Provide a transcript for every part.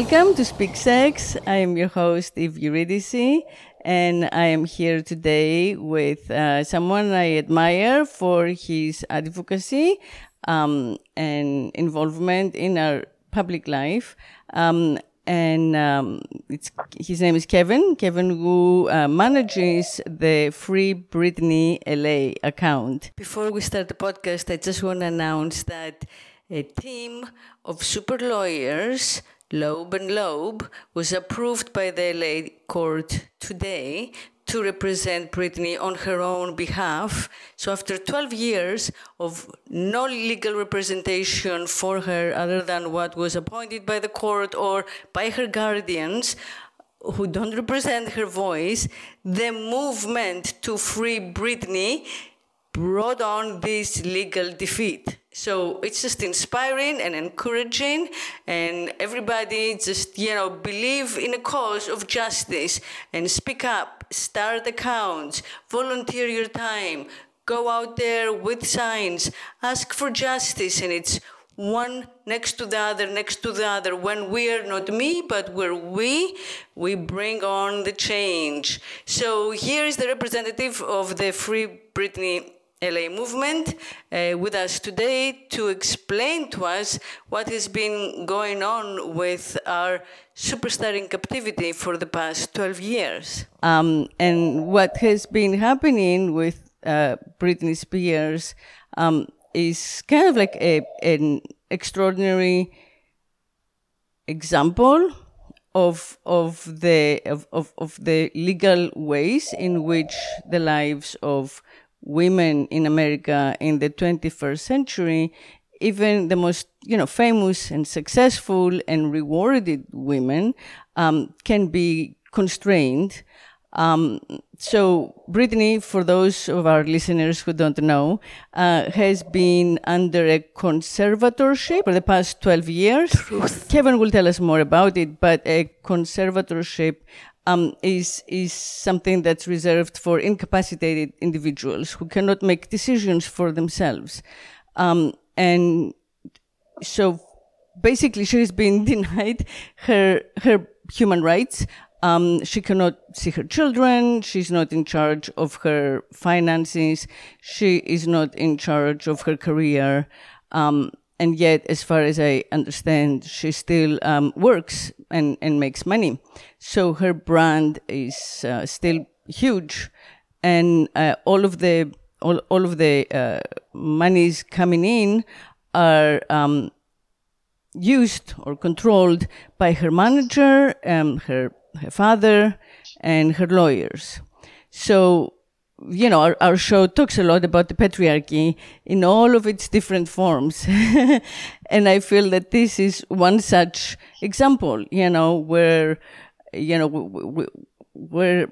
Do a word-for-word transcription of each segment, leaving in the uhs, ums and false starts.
Welcome to Speak Sex. I am your host, Eve Eurydice, and I am here today with uh, someone I admire for his advocacy um, and involvement in our public life. Um, and um, it's, his name is Kevin. Kevin Wu uh, manages the Free Britney L A account. Before we start the podcast, I just want to announce that a team of super lawyers, Loeb and Loeb, was approved by the L A court today to represent Britney on her own behalf. So after twelve years of no legal representation for her other than what was appointed by the court or by her guardians, who don't represent her voice, the movement to free Britney brought on this legal defeat. So it's just inspiring and encouraging, and everybody just, you know, believe in a cause of justice and speak up, start accounts, volunteer your time, go out there with signs, ask for justice, and it's one next to the other, next to the other. When we're not me, but we're we, we bring on the change. So here is the representative of the Free Britney L A movement uh, with us today to explain to us what has been going on with our superstar in captivity for the past twelve years. Um, and what has been happening with uh, Britney Spears um, is kind of like a, an extraordinary example of of the of, of, of the legal ways in which the lives of women in America in the twenty-first century, even the most, you know, famous and successful and rewarded women, um, can be constrained. Um, so Britney, for those of our listeners who don't know, uh, has been under a conservatorship for the past twelve years. Truth. Kevin will tell us more about it, but a conservatorship Um, is is something that's reserved for incapacitated individuals who cannot make decisions for themselves. Um, and so basically she's been denied her her human rights. Um, she cannot see her children. She's not in charge of her finances. She is not in charge of her career. Um, and yet, as far as I understand, she still um, works and, and makes money. So her brand is uh, still huge, and uh, all of the all all of the uh, monies coming in are um, used or controlled by her manager, um, her her father, and her lawyers. So, you know, our, our show talks a lot about the patriarchy in all of its different forms. And I feel that this is one such example, you know, where, you know, we, we're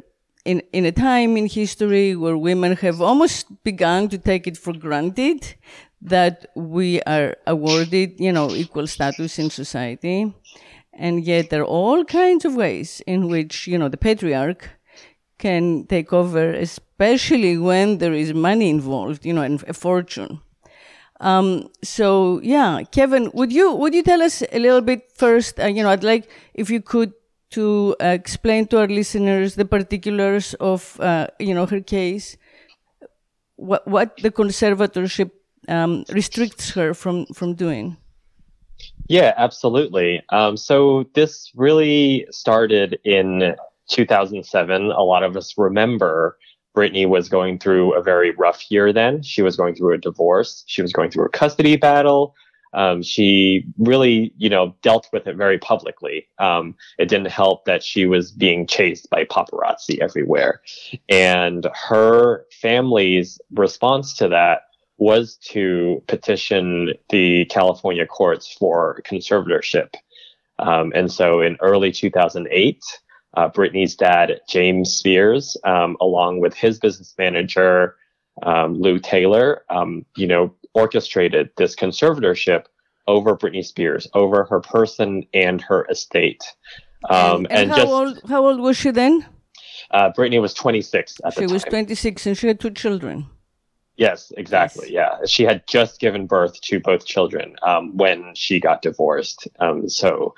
in, in a time in history where women have almost begun to take it for granted that we are awarded, you know, equal status in society. And yet there are all kinds of ways in which, you know, the patriarch can take over, especially when there is money involved, you know, and a fortune. Um, so yeah, Kevin, would you would you tell us a little bit first? Uh, you know, I'd like if you could to uh, explain to our listeners the particulars of uh, you know her case, what what the conservatorship um, restricts her from from doing. Yeah, absolutely. Um, so this really started in two thousand seven, a lot of us remember Britney was going through a very rough year then. She was going through a divorce. She was going through a custody battle. Um, she really, you know, dealt with it very publicly. Um, it didn't help that she was being chased by paparazzi everywhere. And her family's response to that was to petition the California courts for conservatorship. Um, and so in early two thousand eight, Uh, Britney's dad, James Spears, um, along with his business manager, um, Lou Taylor, um, you know, orchestrated this conservatorship over Britney Spears, over her person and her estate. Um, and and, and how, just, old, how old was she then? Uh, Britney was twenty-six at the time. She was twenty-six and she had two children. Yes, exactly. Yes. Yeah. She had just given birth to both children um, when she got divorced. Um, so...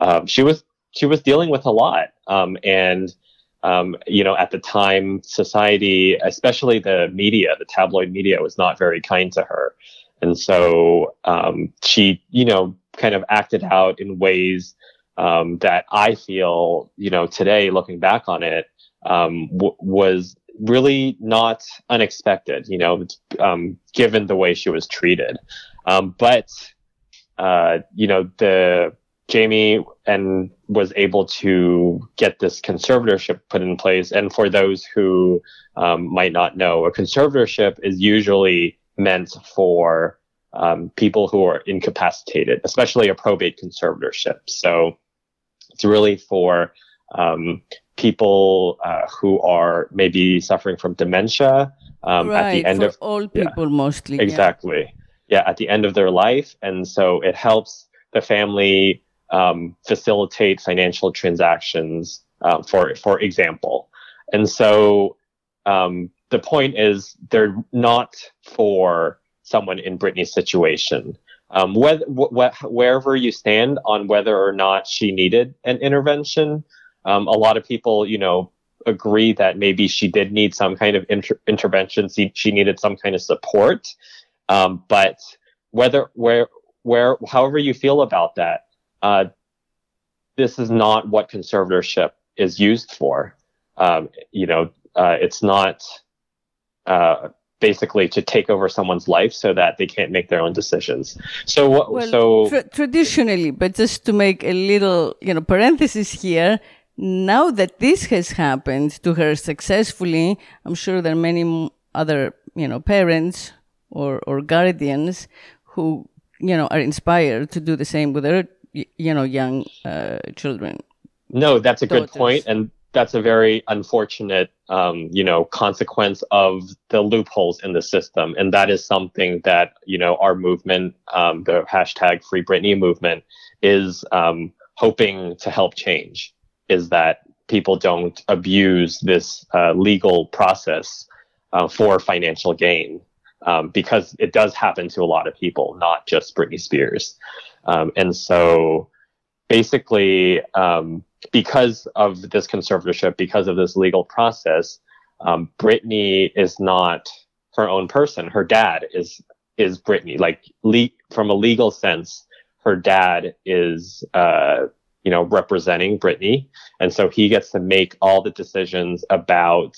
um, she was she was dealing with a lot. Um, and, um, you know, at the time, society, especially the media, the tabloid media, was not very kind to her. And so um, she, you know, kind of acted out in ways um, that I feel, you know, today, looking back on it, um, w- was really not unexpected, you know, um, given the way she was treated. Um, but, uh, you know, the Jamie and was able to get this conservatorship put in place. And for those who um, might not know, a conservatorship is usually meant for um, people who are incapacitated, especially a probate conservatorship. So it's really for um, people uh, who are maybe suffering from dementia um, right, at the end for of old people yeah, mostly. Exactly. Yeah. yeah. At the end of their life. And so it helps the family um, facilitate financial transactions uh, for, for example. And so um, the point is they're not for someone in Britney's situation. Um, whether, wh- wherever you stand on whether or not she needed an intervention, Um, a lot of people, you know, agree that maybe she did need some kind of inter- intervention. She, she needed some kind of support. Um, but whether, where, where, however you feel about that, uh, this is not what conservatorship is used for. Um, you know, uh, it's not uh, basically to take over someone's life so that they can't make their own decisions. So, what, well, so tra- traditionally, but just to make a little, you know, parenthesis here. Now that this has happened to her successfully, I'm sure there are many other, you know, parents or, or guardians who, you know, are inspired to do the same with their, you know, young uh, children. No, that's a daughters. Good point, and that's a very unfortunate, um, you know, consequence of the loopholes in the system, and that is something that, you know, our movement, um, the hashtag Free Britney movement, is um, hoping to help change. Is that people don't abuse this uh, legal process uh, for financial gain, um, because it does happen to a lot of people, not just Britney Spears. Um, and so basically, um, because of this conservatorship, because of this legal process, um, Britney is not her own person. Her dad is is Britney. Like, le- from a legal sense, her dad is... Uh, you know, representing Britney. And so he gets to make all the decisions about,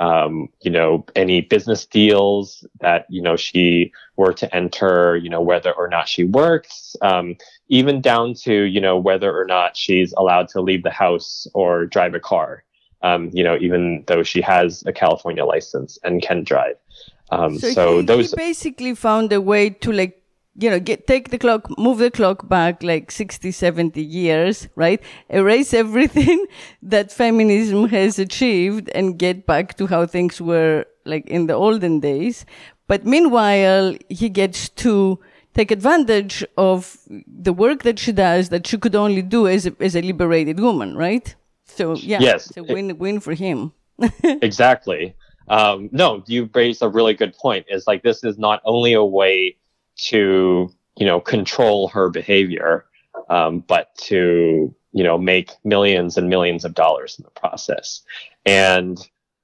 um, you know, any business deals that, you know, she were to enter, you know, whether or not she works, um, even down to, you know, whether or not she's allowed to leave the house or drive a car, um, you know, even though she has a California license and can drive. Um, so so he, those he basically found a way to, like, you know, get, take the clock, move the clock back like sixty, seventy years, right? Erase everything that feminism has achieved and get back to how things were like in the olden days. But meanwhile, he gets to take advantage of the work that she does that she could only do as a, as a liberated woman, right? So yeah, yes. It's a win-win for him. Exactly. Um, no, you raised a really good point. It's like, this is not only a way to, you know, control her behavior, um, but to, you know, make millions and millions of dollars in the process. And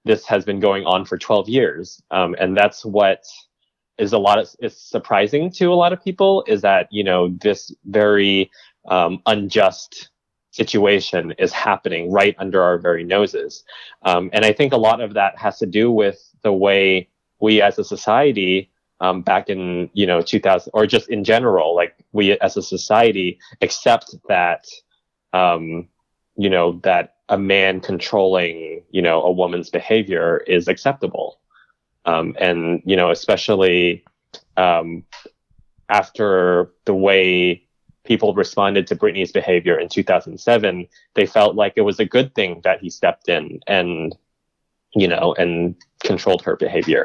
this has been going on for twelve years. Um, and that's what is a lot of, is surprising to a lot of people, is that, you know, this very um, unjust situation is happening right under our very noses. Um, and I think a lot of that has to do with the way we as a society, Um, back in, you know, two thousand, or just in general, like, we as a society accept that, um, you know, that a man controlling, you know, a woman's behavior is acceptable. Um, and, you know, especially um, after the way people responded to Britney's behavior in two thousand seven, they felt like it was a good thing that he stepped in and, you know, and controlled her behavior.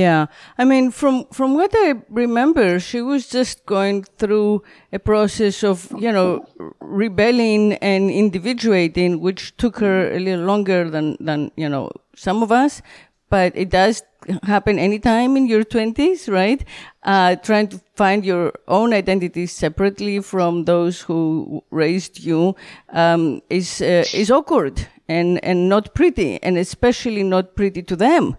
Yeah. I mean, from, from what I remember, she was just going through a process of, you know, rebelling and individuating, which took her a little longer than, than, you know, some of us, but it does happen anytime in your twenties, right? Uh, trying to find your own identity separately from those who raised you, um, is, uh, is awkward and, and not pretty, and especially not pretty to them.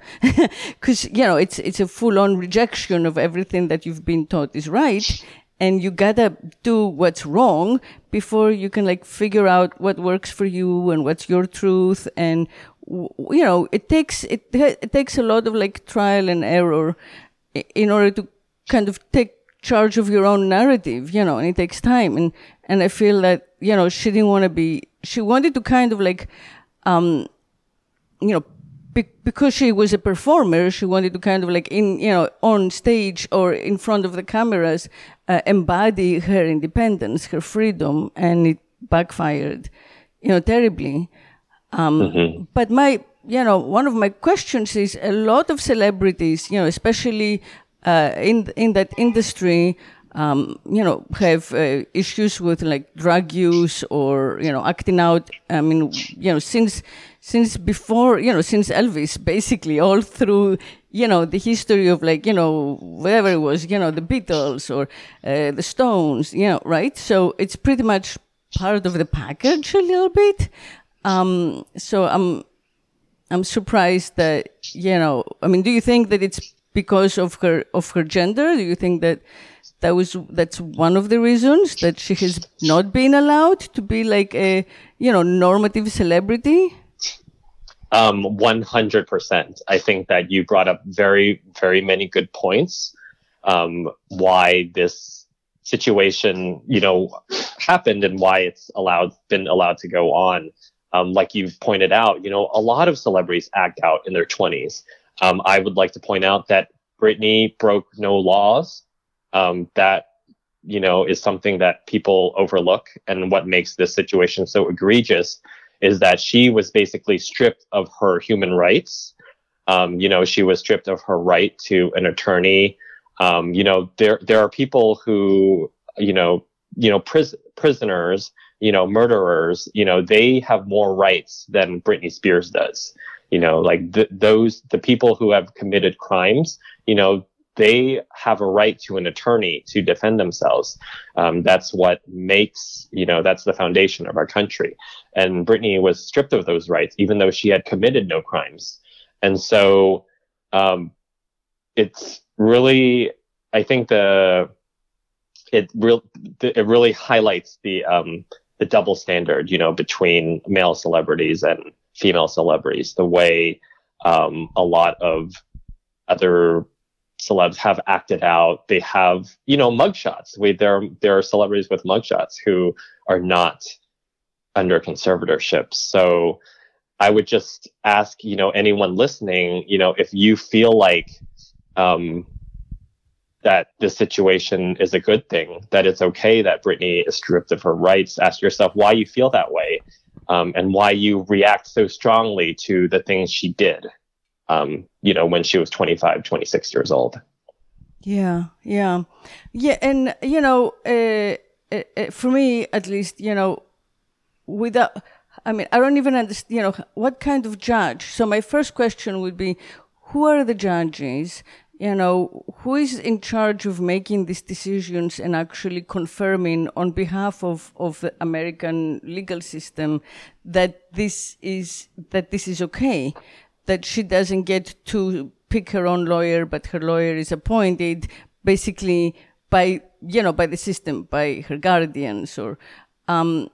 Cause, you know, it's, it's a full on rejection of everything that you've been taught is right. And you gotta do what's wrong before you can like figure out what works for you and what's your truth. And, you know, it takes, it, it takes a lot of like trial and error in order to kind of take charge of your own narrative, you know, and it takes time. And, and I feel that, you know, she didn't want to be, she wanted to kind of like, um, you know, because she was a performer, she wanted to kind of like in, you know, on stage or in front of the cameras, uh, embody her independence, her freedom, and it backfired, you know, terribly. Um, mm-hmm. But my, you know, one of my questions is a lot of celebrities, you know, especially, uh, in, in that industry, um, you know, have uh, issues with like drug use or, you know, acting out. I mean, you know, since, Since before, you know, since Elvis, basically, all through, you know, the history of like, you know, whatever it was, you know, the Beatles or uh, the Stones, you know, right? So it's pretty much part of the package a little bit. Um, so I'm, I'm surprised that, you know, I mean, do you think that it's because of her, of her gender? Do you think that that was, that's one of the reasons that she has not been allowed to be like a, you know, normative celebrity? Um, one hundred percent. I think that you brought up very, very many good points, um, why this situation, you know, happened and why it's allowed, been allowed to go on. Um, like you've pointed out, you know, a lot of celebrities act out in their twenties. Um, I would like to point out that Britney broke no laws. Um, that, you know, is something that people overlook, and what makes this situation so egregious is that she was basically stripped of her human rights. Um, you know, she was stripped of her right to an attorney. Um, you know, there there are people who, you know, you know, pris- prisoners, you know, murderers, you know, they have more rights than Britney Spears does. You know, like th- those, the people who have committed crimes, you know, they have a right to an attorney to defend themselves. Um, that's what makes, you know, that's the foundation of our country. And Britney was stripped of those rights, even though she had committed no crimes. And so um, it's really, I think the, it, re- the, it really highlights the um, the double standard, you know, between male celebrities and female celebrities, the way um, a lot of other celebs have acted out. They have, you know, mugshots. We, there, there are celebrities with mugshots who are not under conservatorship. So I would just ask, you know, anyone listening, you know, if you feel like um, that this situation is a good thing, that it's okay that Britney is stripped of her rights, ask yourself why you feel that way, um, and why you react so strongly to the things she did. Um, you know, when she was twenty-five, twenty-six years old. Yeah, yeah. Yeah, and, you know, uh, uh, for me, at least, you know, without, I mean, I don't even understand, you know, what kind of judge? So my first question would be, who are the judges? You know, who is in charge of making these decisions and actually confirming on behalf of, of the American legal system that this is, that this is okay? That she doesn't get to pick her own lawyer, but her lawyer is appointed basically by, you know, by the system, by her guardians, or, um,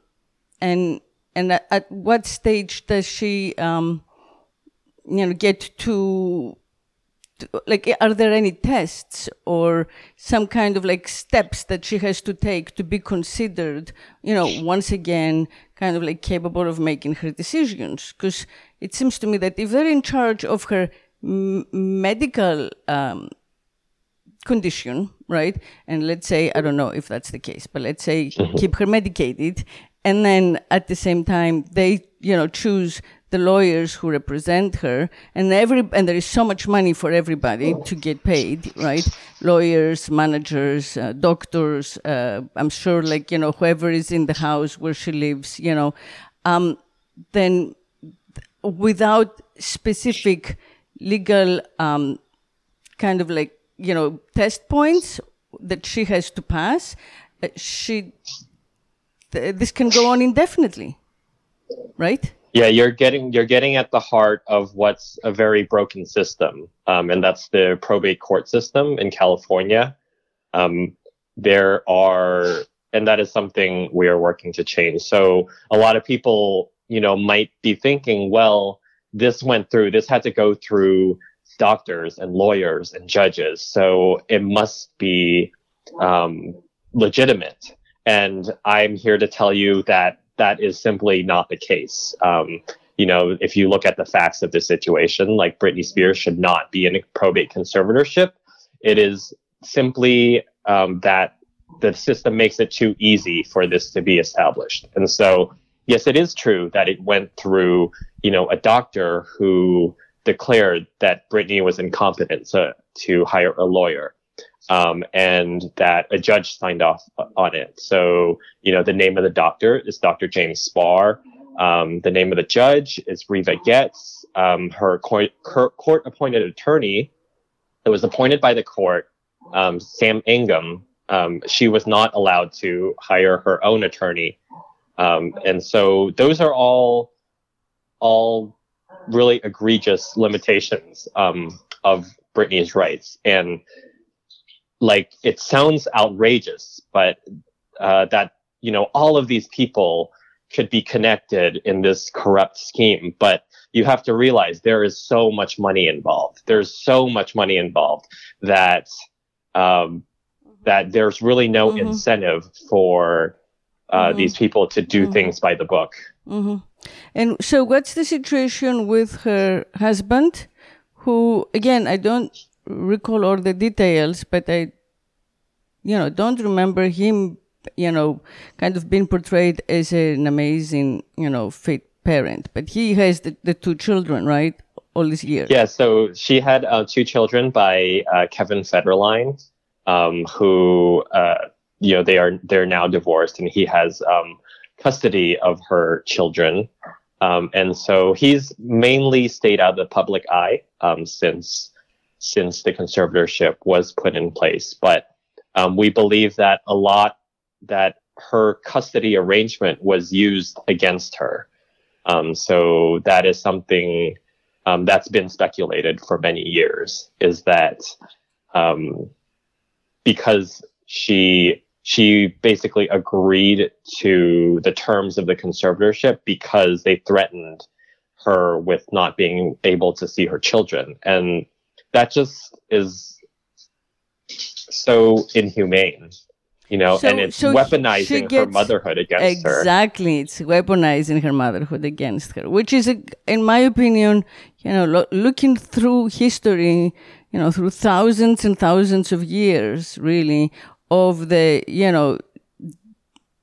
and, and at, at what stage does she, um, you know, get to, to, like, are there any tests or some kind of like steps that she has to take to be considered, you know, once again, kind of like capable of making her decisions? Because it seems to me that if they're in charge of her m- medical um, condition, right? And let's say, I don't know if that's the case, but let's say mm-hmm. keep her medicated. And then at the same time, they, you know, choose the lawyers who represent her, and every, and there is so much money for everybody to get paid, right? Lawyers, managers, uh, doctors, uh, I'm sure like, you know, whoever is in the house where she lives, you know, um, then, without specific legal um, kind of like, you know, test points that she has to pass. Uh, she, th- this can go on indefinitely, right? Yeah, you're getting you're getting at the heart of what's a very broken system, um, and that's the probate court system in California. Um, there are, and that is something we are working to change. So a lot of people, you know, might be thinking, well, this went through, this had to go through doctors and lawyers and judges, so it must be um, legitimate. And I'm here to tell you that that is simply not the case. Um, you know, if you look at the facts of this situation, like Britney Spears should not be in a probate conservatorship. It is simply um, that the system makes it too easy for this to be established. And so, yes, it is true that it went through, you know, a doctor who declared that Britney was incompetent to, to hire a lawyer. Um, and that a judge signed off on it. So, you know, the name of the doctor is Doctor James Sparr. Um, the name of the judge is Reva Getz. Um, her, co- her court-appointed attorney that was appointed by the court, um, Sam Ingham, um, she was not allowed to hire her own attorney. Um, and so those are all, all really egregious limitations, um, of Britney's rights. And, like, it sounds outrageous, but uh, that, you know, all of these people could be connected in this corrupt scheme. But you have to realize there is so much money involved. There's so much money involved that um, that there's really no mm-hmm. incentive for uh, mm-hmm. these people to do mm-hmm. things by the book. Mm-hmm. And so what's the situation with her husband, who, again, I don't recall all the details, but I, you know, don't remember him, you know, kind of being portrayed as an amazing, you know, fit parent. But he has the, the two children, right? All these years. Yeah. So she had uh, two children by uh, Kevin Federline, um, who, uh, you know, they are they're now divorced, and he has um, custody of her children, um, and so he's mainly stayed out of the public eye um, since. since the conservatorship was put in place. But um, we believe that a lot, that her custody arrangement was used against her. Um, so that is something um, that's been speculated for many years, is that um, because she she basically agreed to the terms of the conservatorship because they threatened her with not being able to see her children. And that just is so inhumane, you know, so, and it's so weaponizing gets, her motherhood against exactly, her. Exactly. It's weaponizing her motherhood against her, which is, in my opinion, you know, lo- looking through history, you know, through thousands and thousands of years, really, of the, you know,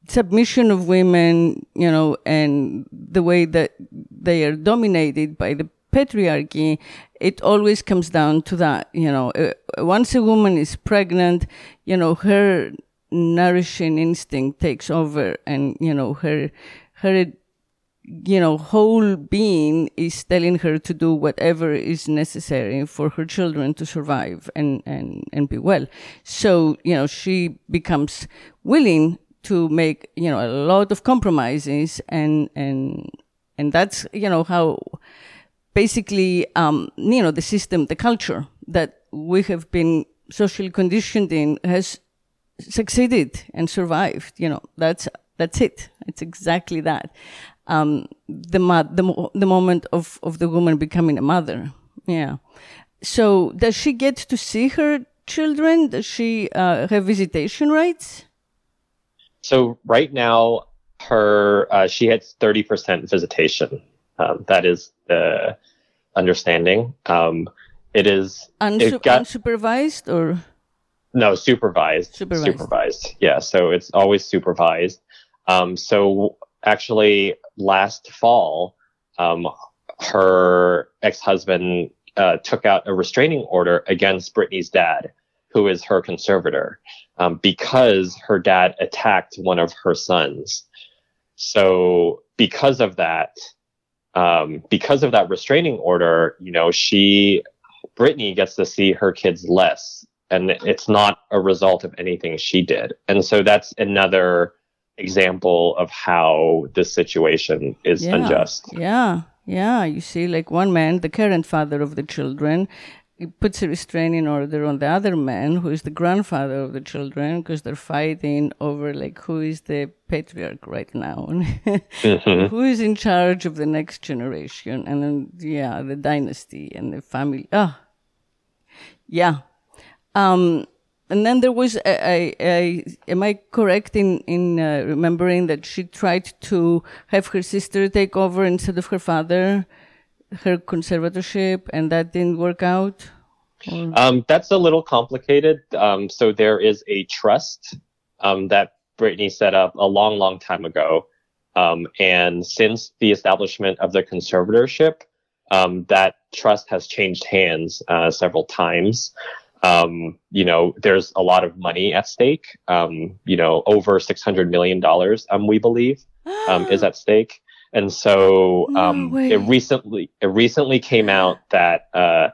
submission of women, you know, and the way that they are dominated by the patriarchy, it always comes down to that, you know. Uh, once a woman is pregnant, you know, her nourishing instinct takes over, and, you know, her, her, you know, whole being is telling her to do whatever is necessary for her children to survive and, and, and be well. So, you know, she becomes willing to make, you know, a lot of compromises, and, and, and that's, you know, how, basically, um, you know, the system, the culture that we have been socially conditioned in has succeeded and survived. You know, that's that's it. It's exactly that. Um, the the the moment of, of the woman becoming a mother. Yeah. So, does she get to see her children? Does she uh, have visitation rights? So right now, her uh, she has thirty percent visitation. Um, that is the understanding. Um, it is Unsu- it got, unsupervised or no supervised, supervised, supervised. Yeah, so it's always supervised. Um, so actually, last fall, um, her ex-husband uh, took out a restraining order against Britney's dad, who is her conservator, um, because her dad attacked one of her sons. So because of that, um, because of that restraining order, you know, she, Britney gets to see her kids less, and it's not a result of anything she did. And so that's another example of how this situation is yeah, unjust. Yeah, yeah. You see, like one man, the current father of the children, he puts a restraining order on the other man, who is the grandfather of the children, because they're fighting over like who is the patriarch right now, mm-hmm. who is in charge of the next generation, and then yeah, the dynasty and the family. Ah, oh. yeah. Um, and then there was, I, I, am I correct in, in uh, remembering that she tried to have her sister take over instead of her father, her conservatorship, and that didn't work out? Or? Um, that's a little complicated. Um, so there is a trust um, that Britney set up a long, long time ago. Um, and since the establishment of the conservatorship, um, that trust has changed hands uh, several times. Um, you know, there's a lot of money at stake, um, you know, over six hundred million dollars, um, we believe, um, is at stake. And so, um, no it recently, it recently came out that, uh,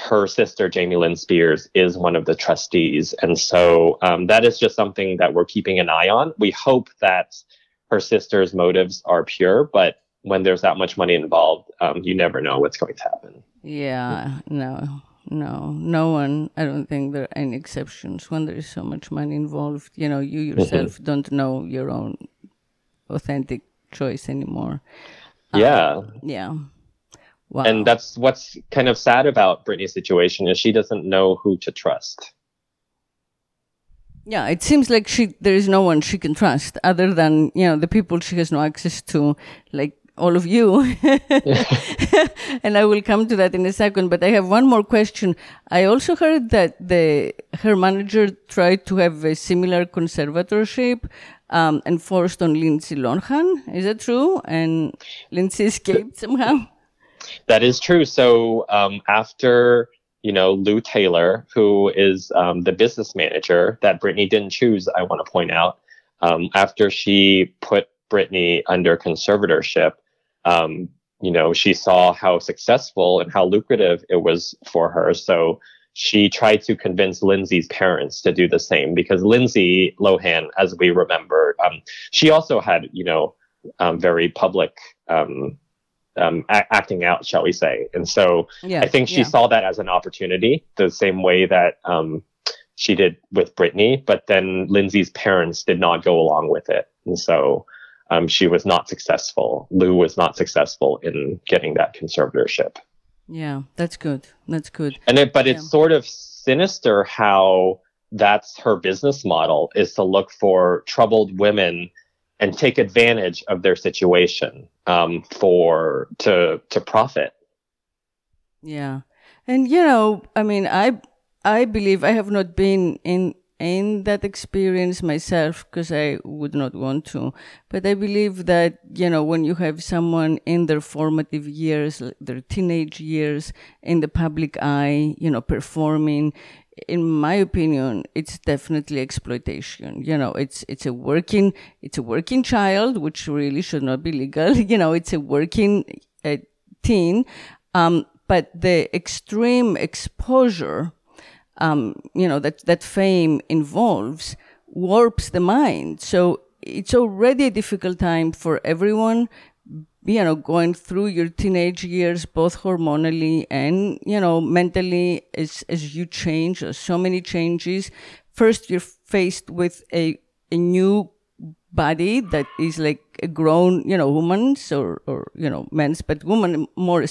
her sister, Jamie Lynn Spears, is one of the trustees. And so, um, that is just something that we're keeping an eye on. We hope that her sister's motives are pure, but when there's that much money involved, um, you never know what's going to happen. Yeah, no. No, no one. I don't think there are any exceptions when there is so much money involved. You know, you yourself mm-hmm. don't know your own authentic choice anymore. Um, yeah. Yeah. Wow. And that's what's kind of sad about Britney's situation, is she doesn't know who to trust. Yeah, it seems like she there is no one she can trust other than, you know, the people she has no access to, like all of you. And I will come to that in a second, but I have one more question. I also heard that the her manager tried to have a similar conservatorship um, enforced on Lindsay Lohan. Is that true? And Lindsay escaped somehow? That is true. So um, after, you know, Lou Taylor, who is um, the business manager that Britney didn't choose, I want to point out, um, after she put Britney under conservatorship, Um, you know, she saw how successful and how lucrative it was for her. So she tried to convince Lindsay's parents to do the same, because Lindsay Lohan, as we remember, um, she also had, you know, um, very public um, um, a- acting out, shall we say. And so yeah, I think she yeah. saw that as an opportunity, the same way that um, she did with Britney. But then Lindsay's parents did not go along with it. And so Um, she was not successful. Lou was not successful in getting that conservatorship. Yeah, that's good. That's good. And it, but yeah. it's sort of sinister how that's her business model, is to look for troubled women and take advantage of their situation um, for to to profit. Yeah, and you know, I mean, I I believe I have not been in. in that experience myself, because I would not want to. But I believe that, you know, when you have someone in their formative years, their teenage years, in the public eye, you know, performing, in my opinion, it's definitely exploitation. You know, it's it's a working, it's a working child, which really should not be legal. You know, it's a working uh, teen. Um, but the extreme exposure Um, you know, that, that fame involves, warps the mind. So it's already a difficult time for everyone, you know, going through your teenage years, both hormonally and, you know, mentally, as, as you change, there's so many changes. First, you're faced with a, a new body that is like a grown, you know, woman's or, or, you know, men's, but woman more,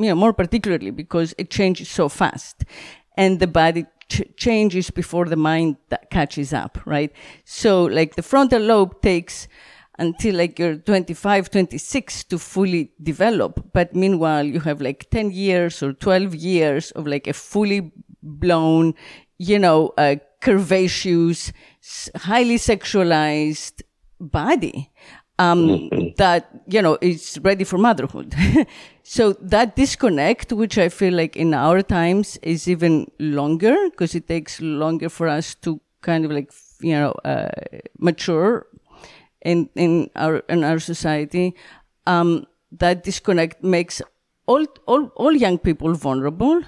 you know, more particularly, because it changes so fast. And the body ch- changes before the mind that catches up, right? So, like, the frontal lobe takes until, like, you're twenty-five, twenty-six to fully develop. But meanwhile, you have, like, ten years or twelve years of, like, a fully blown, you know, uh, curvaceous, highly sexualized body. Um, that, you know, is ready for motherhood. So that disconnect, which I feel like in our times is even longer, because it takes longer for us to kind of like, you know, uh, mature in, in our, in our society. Um, That disconnect makes all all, all young people vulnerable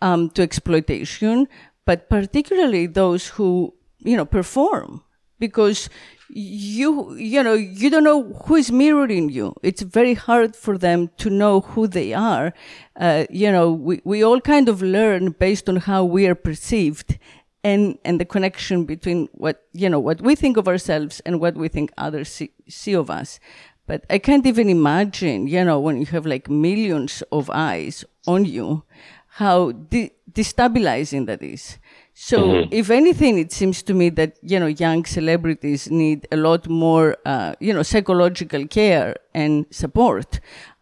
um, to exploitation, but particularly those who, you know, perform, because you you know you don't know who is mirroring you. It's very hard for them to know who they are. Uh, you know, we we all kind of learn based on how we are perceived, and and the connection between what you know what we think of ourselves and what we think others see, see of us. But I can't even imagine, you know, when you have like millions of eyes on you, how de- destabilizing that is. So mm-hmm. if anything, it seems to me that, you know, young celebrities need a lot more, uh, you know, psychological care and support.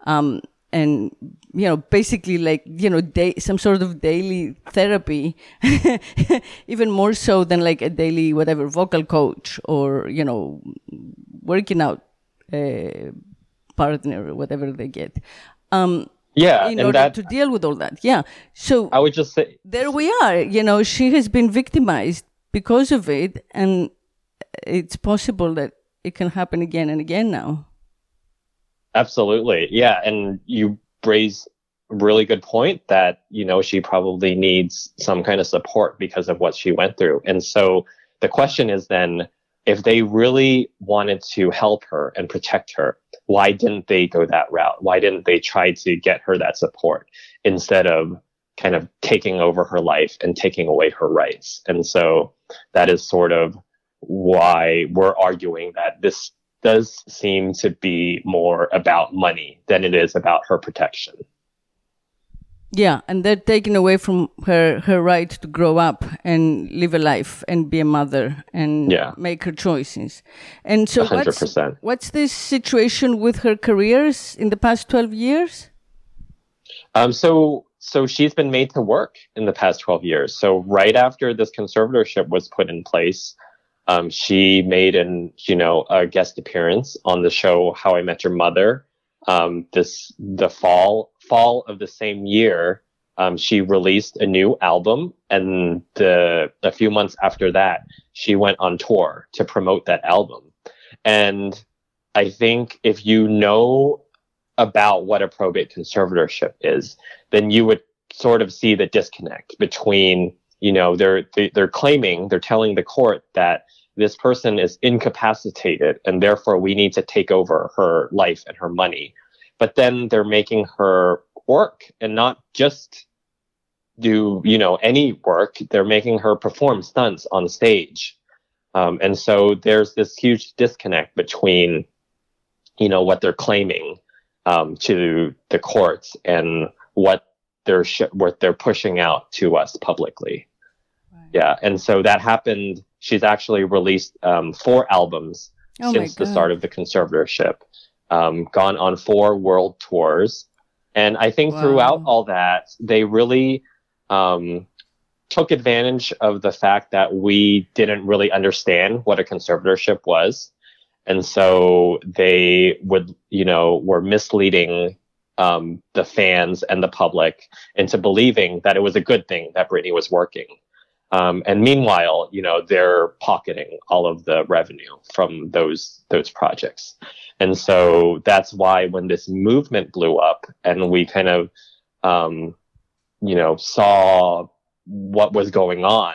Um, and, you know, basically like, you know, day, some sort of daily therapy, even more so than like a daily, whatever, vocal coach or, you know, working out a partner or whatever they get. Um, Yeah, in and order that, to deal with all that. Yeah. So I would just say there we are. You know, she has been victimized because of it, and it's possible that it can happen again and again now. Absolutely. Yeah, and you raise a really good point that, you know, she probably needs some kind of support because of what she went through. And so the question is then, if they really wanted to help her and protect her, why didn't they go that route? Why didn't they try to get her that support instead of kind of taking over her life and taking away her rights? And so that is sort of why we're arguing that this does seem to be more about money than it is about her protection. Yeah, and they're taking away from her her right to grow up and live a life and be a mother and yeah. make her choices. And so what's, what's this situation with her careers in the past twelve years? Um, so so she's been made to work in the past twelve years. So right after this conservatorship was put in place, um, she made an, you know, a guest appearance on the show How I Met Your Mother. Um, this the fall fall of the same year, um, she released a new album, and the a few months after that, she went on tour to promote that album. And I think if you know about what a probate conservatorship is, then you would sort of see the disconnect between, you know, they're they're claiming, they're telling the court that this person is incapacitated, and therefore we need to take over her life and her money. But then they're making her work, and not just do, you know, any work. They're making her perform stunts on stage. Um, and so there's this huge disconnect between, you know, what they're claiming um, to the courts and what they're sh- what they're pushing out to us publicly. Right. Yeah. And so that happened. She's actually released um, four albums oh since the start of the conservatorship, um, gone on four world tours. And I think wow. throughout all that, they really um, took advantage of the fact that we didn't really understand what a conservatorship was. And so they would, you know, were misleading um, the fans and the public into believing that it was a good thing that Britney was working. Um, and meanwhile, you know, they're pocketing all of the revenue from those those projects. And so that's why when this movement blew up and we kind of, um, you know, saw what was going on,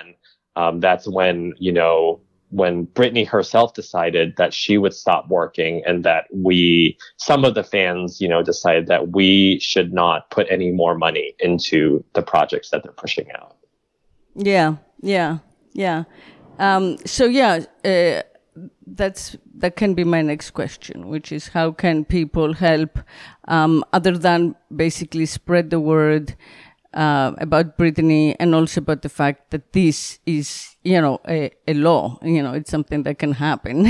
um, that's when, you know, when Britney herself decided that she would stop working, and that we, some of the fans, you know, decided that we should not put any more money into the projects that they're pushing out. Yeah, yeah, yeah. Um, so yeah, uh, that's that can be my next question, which is how can people help um, other than basically spread the word uh, about Britney, and also about the fact that this is, you know, a, a law, you know, it's something that can happen.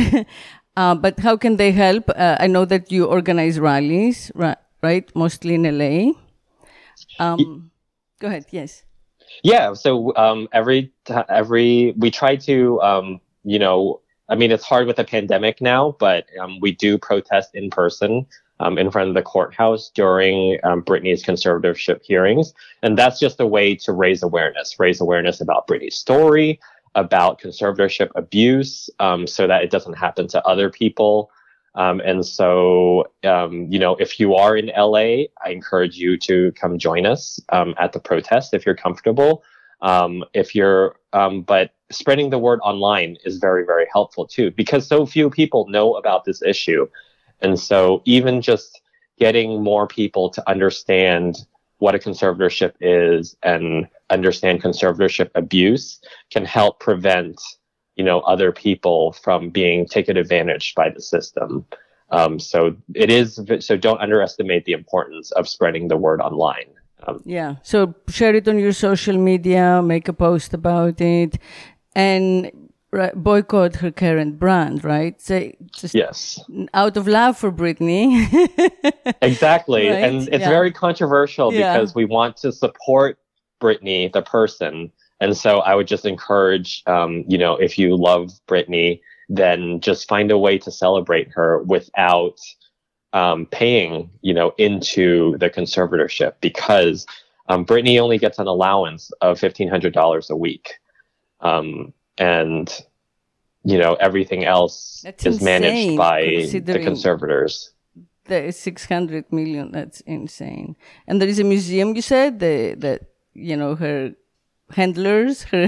uh, but how can they help? Uh, I know that you organize rallies, right? right? Mostly in L A. Um, go ahead. Yes. Yeah, so um, every every we try to, um, you know, I mean, it's hard with the pandemic now, but um, we do protest in person um, in front of the courthouse during um, Britney's conservatorship hearings. And that's just a way to raise awareness, raise awareness about Britney's story, about conservatorship abuse, um, so that it doesn't happen to other people. Um, and so, um, you know, if you are in L A, I encourage you to come join us um, at the protest if you're comfortable. Um, if you're, um, but spreading the word online is very, very helpful too, because so few people know about this issue. And so even just getting more people to understand what a conservatorship is and understand conservatorship abuse can help prevent, you know, other people from being taken advantage by the system. Um, so it is, so don't underestimate the importance of spreading the word online. Um, yeah. So share it on your social media, make a post about it, and re- boycott her current brand, right? Say, just yes. Out of love for Britney. Exactly. Right? And it's yeah. very controversial yeah. because we want to support Britney, the person. And so I would just encourage, um, you know, if you love Britney, then just find a way to celebrate her without Um, paying, you know, into the conservatorship, because um, Britney only gets an allowance of fifteen hundred dollars a week. Um, and, you know, everything else that's is managed by the conservators. The six hundred million, that's insane. And there is a museum, you said, the, that, you know, her handlers, her,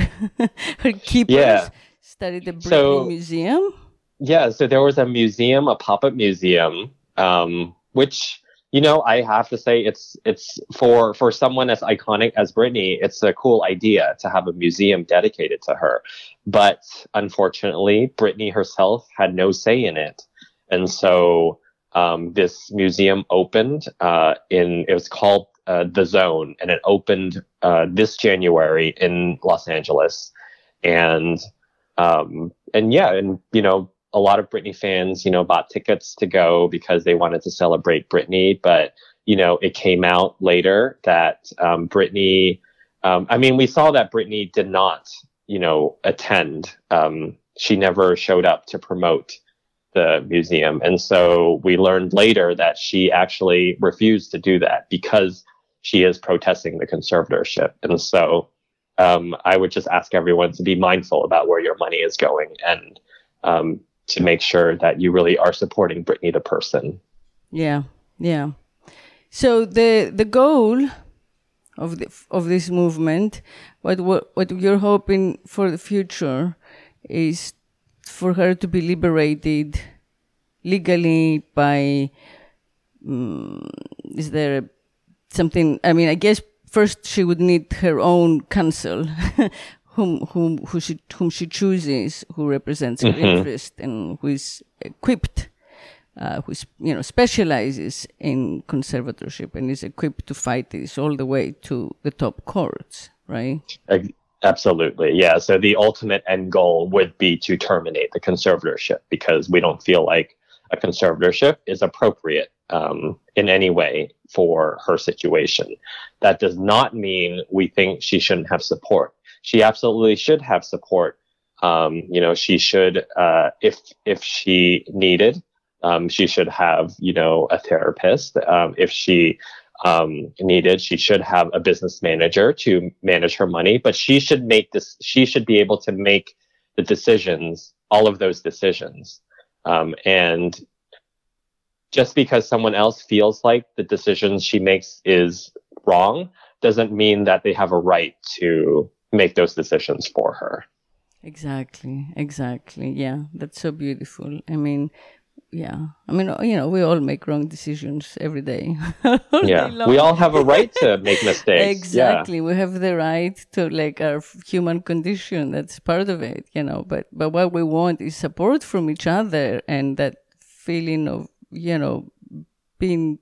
her keepers yeah. started the Britney so, Museum. Yeah, so there was a museum, a pop-up museum, Um, which, you know, I have to say it's, it's for, for someone as iconic as Britney, it's a cool idea to have a museum dedicated to her. But unfortunately, Britney herself had no say in it. And so, um, this museum opened, uh, in, it was called, uh, The Zone, and it opened, uh, this January in Los Angeles. And, um, and yeah, and, you know, a lot of Britney fans, you know, bought tickets to go because they wanted to celebrate Britney. But, you know, it came out later that um, Britney, um, I mean, we saw that Britney did not, you know, attend. Um, she never showed up to promote the museum. And so we learned later that she actually refused to do that because she is protesting the conservatorship. And so um, I would just ask everyone to be mindful about where your money is going, and um, to make sure that you really are supporting Britney the person. Yeah, yeah. So the the goal of the, of this movement, what, what what you're hoping for the future, is for her to be liberated legally by. Um, is there something? I mean, I guess first she would need her own counsel. Whom whom who she whom she chooses, who represents her mm-hmm. interest, and who is equipped, uh, who is, you know, specializes in conservatorship and is equipped to fight this all the way to the top courts, right? Absolutely, yeah. So the ultimate end goal would be to terminate the conservatorship, because we don't feel like a conservatorship is appropriate um, in any way for her situation. That does not mean we think she shouldn't have support. She absolutely should have support. Um, you know, she should, uh, if if she needed, um, she should have, you know, a therapist. Um, if she um, needed, she should have a business manager to manage her money. But she should make this. She should be able to make the decisions, all of those decisions. Um, and just because someone else feels like the decisions she makes is wrong doesn't mean that they have a right to make those decisions for her. Exactly, exactly. Yeah, that's so beautiful. I mean, yeah. I mean, you know, we all make wrong decisions every day. Yeah, day we all have a right to make mistakes. Exactly. Yeah. We have the right to, like, our human condition. That's part of it, you know. But, but what we want is support from each other, and that feeling of, you know, being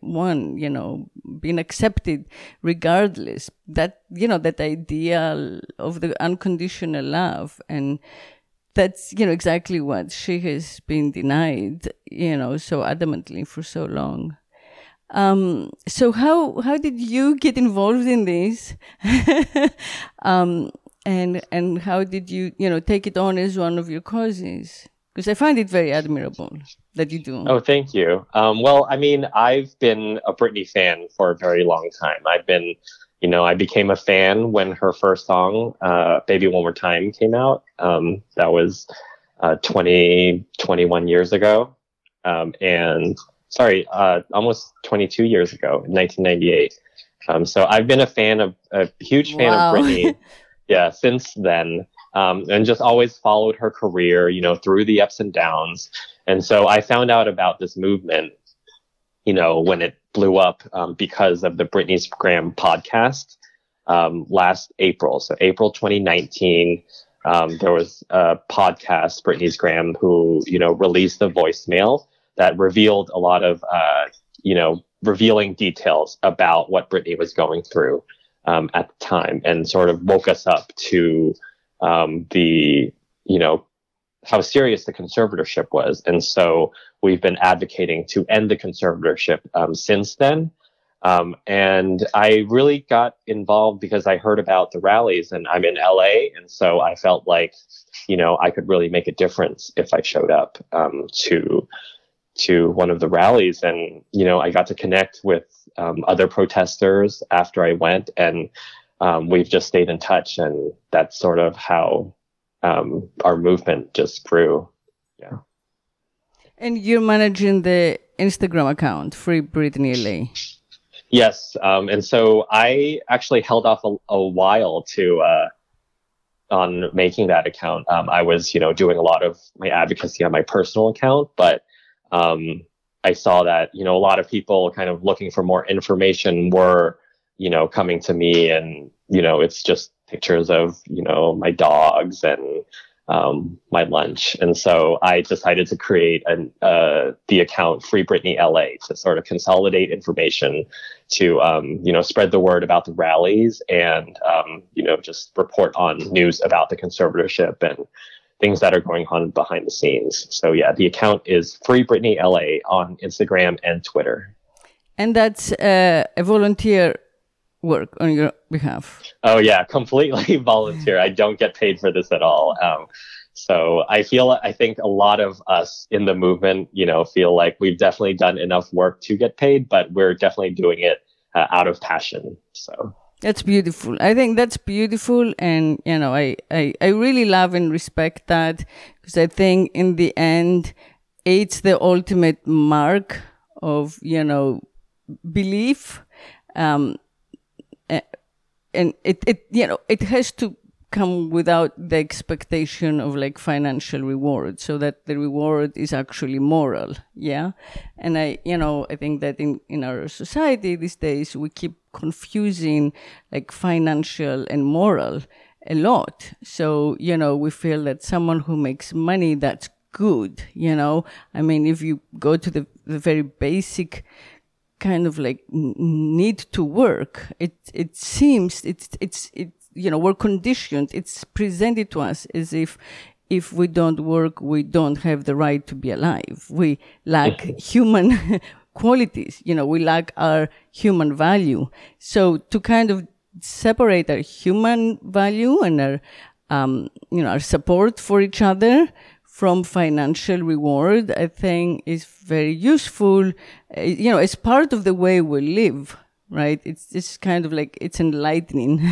one, you know, being accepted regardless, that, you know, that ideal of the unconditional love. And that's, you know, exactly what she has been denied, you know, so adamantly for so long. Um, so how, how did you get involved in this? um, and, and how did you, you know, take it on as one of your causes? Because I find it very admirable that you do. Oh, thank you. Um, well, I mean, I've been a Britney fan for a very long time. I've been, you know, I became a fan when her first song, uh, Baby One More Time, came out. Um, that was uh, twenty, twenty-one years ago. um, and sorry, uh, almost twenty-two years ago, in nineteen ninety-eight. Um, so I've been a fan of a huge fan wow. of Britney, yeah, since then, um, and just always followed her career, you know, through the ups and downs. And so I found out about this movement, you know, when it blew up um, because of the Britney's Gram podcast um, last April. So April twenty nineteen, um, there was a podcast, Britney's Gram, who, you know, released a voicemail that revealed a lot of, uh, you know, revealing details about what Britney was going through um, at the time, and sort of woke us up to um, the, you know, how serious the conservatorship was. And so we've been advocating to end the conservatorship um, since then. Um, and I really got involved because I heard about the rallies, and I'm in L A. And so I felt like, you know, I could really make a difference if I showed up um, to to one of the rallies. And, you know, I got to connect with um, other protesters after I went, and um, we've just stayed in touch. And that's sort of how Um, our movement just grew. Yeah. And you're managing the Instagram account, Free Britney L A. Yes. Um, and so I actually held off a, a while to uh, on making that account. Um, I was, you know, doing a lot of my advocacy on my personal account, but um, I saw that, you know, a lot of people kind of looking for more information were, you know, coming to me, and, you know, it's just pictures of, you know, my dogs and um, my lunch. And so I decided to create an, uh, the account Free Britney L A to sort of consolidate information, to, um, you know, spread the word about the rallies, and, um, you know, just report on news about the conservatorship and things that are going on behind the scenes. So, yeah, the account is Free Britney L A on Instagram and Twitter. And that's uh, a volunteer work on your behalf? Oh yeah, completely volunteer. I don't get paid for this at all. Um, so I feel, I think a lot of us in the movement, you know, feel like we've definitely done enough work to get paid, but we're definitely doing it uh, out of passion. So that's beautiful. I think that's beautiful. And, you know, I, I, I really love and respect that, because I think in the end, it's the ultimate mark of, you know, belief. Um, And it, it, you know, it has to come without the expectation of like financial reward, so that the reward is actually moral. Yeah. And I, you know, I think that in, in our society these days, we keep confusing like financial and moral a lot. So, you know, we feel that someone who makes money, that's good. You know, I mean, if you go to the, the very basic kind of like need to work, it it seems it's it's it you know, we're conditioned, it's presented to us as if if we don't work, we don't have the right to be alive, we lack human qualities, you know, we lack our human value. So to kind of separate our human value and our um you know, our support for each other from financial reward, I think is very useful, uh, you know, as part of the way we live, right? It's just kind of like, it's enlightening,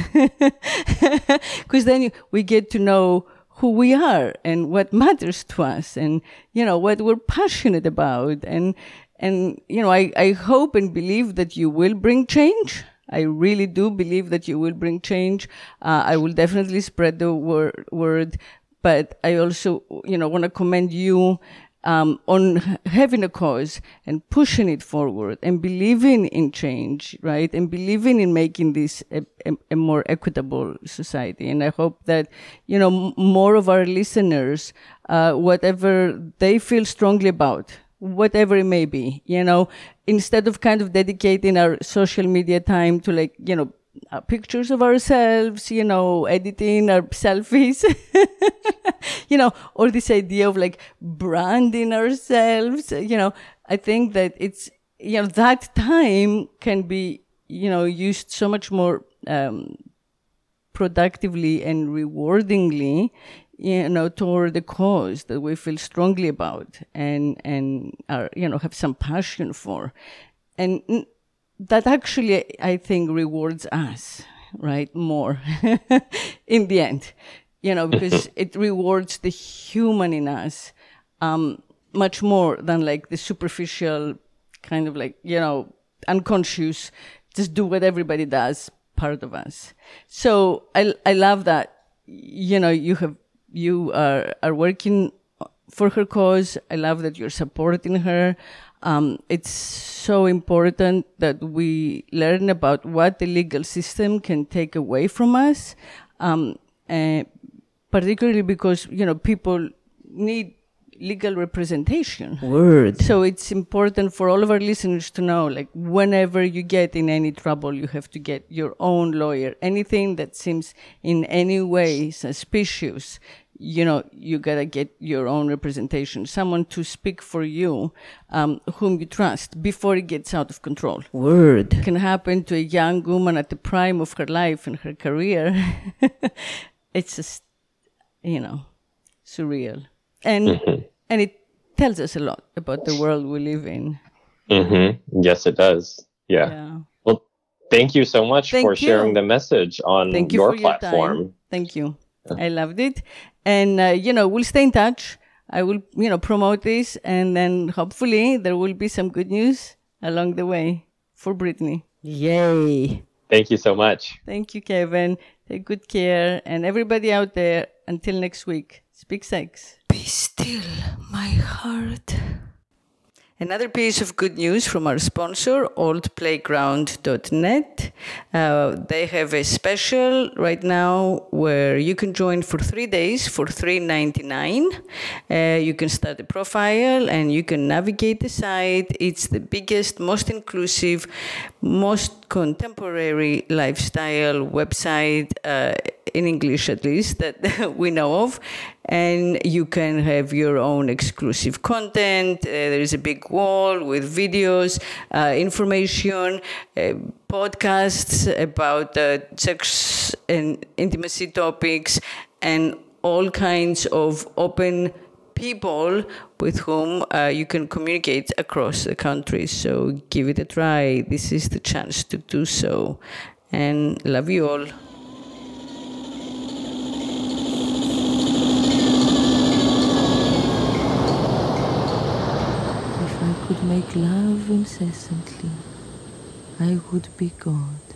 because then you, we get to know who we are and what matters to us, and, you know, what we're passionate about. And, and, you know, I, I hope and believe that you will bring change. I really do believe that you will bring change. Uh, I will definitely spread the wor- word. But I also, you know, want to commend you um, on having a cause and pushing it forward and believing in change, right? And believing in making this a, a, a more equitable society. And I hope that, you know, more of our listeners, uh, whatever they feel strongly about, whatever it may be, you know, instead of kind of dedicating our social media time to like, you know, Uh, pictures of ourselves, you know, editing our selfies, you know, or this idea of like branding ourselves, you know, I think that it's, you know, that time can be, you know, used so much more um, productively and rewardingly, you know, toward the cause that we feel strongly about and, and are, you know, have some passion for. And that actually, I think, rewards us, right, more in the end, you know, because it rewards the human in us, um, much more than like the superficial kind of like, you know, unconscious, just do what everybody does part of us. So I, I love that, you know, you have, you are, are working for her cause. I love that you're supporting her. Um, it's so important that we learn about what the legal system can take away from us, um, uh, particularly because, you know, people need legal representation. Word. So it's important for all of our listeners to know, like, whenever you get in any trouble, you have to get your own lawyer. Anything that seems in any way suspicious, you know, you gotta get your own representation, someone to speak for you, um, whom you trust, before it gets out of control. Word. It can happen to a young woman at the prime of her life and her career. It's just, you know, surreal. And mm-hmm. and it tells us a lot about the world we live in. Mm-hmm. Yes, it does. Yeah. yeah. Well, thank you so much thank for you. sharing the message on thank your you platform. Your thank you. I loved it. And, uh, you know, we'll stay in touch. I will, you know, promote this. And then hopefully there will be some good news along the way for Britney. Yay. Thank you so much. Thank you, Kevin. Take good care. And everybody out there, until next week, speak sex. Be still, my heart. Another piece of good news from our sponsor, old playground dot net. Uh, they have a special right now where you can join for three days for three dollars and ninety-nine cents. Uh, you can start a profile and you can navigate the site. It's the biggest, most inclusive, most contemporary lifestyle website, uh, in English at least, that we know of. And you can have your own exclusive content. Uh, there is a big wall with videos, uh, information, uh, podcasts about uh, sex and intimacy topics, and all kinds of open people with whom uh, you can communicate across the country. So give it a try. This is the chance to do so. And love you all. Make love incessantly, I would be God.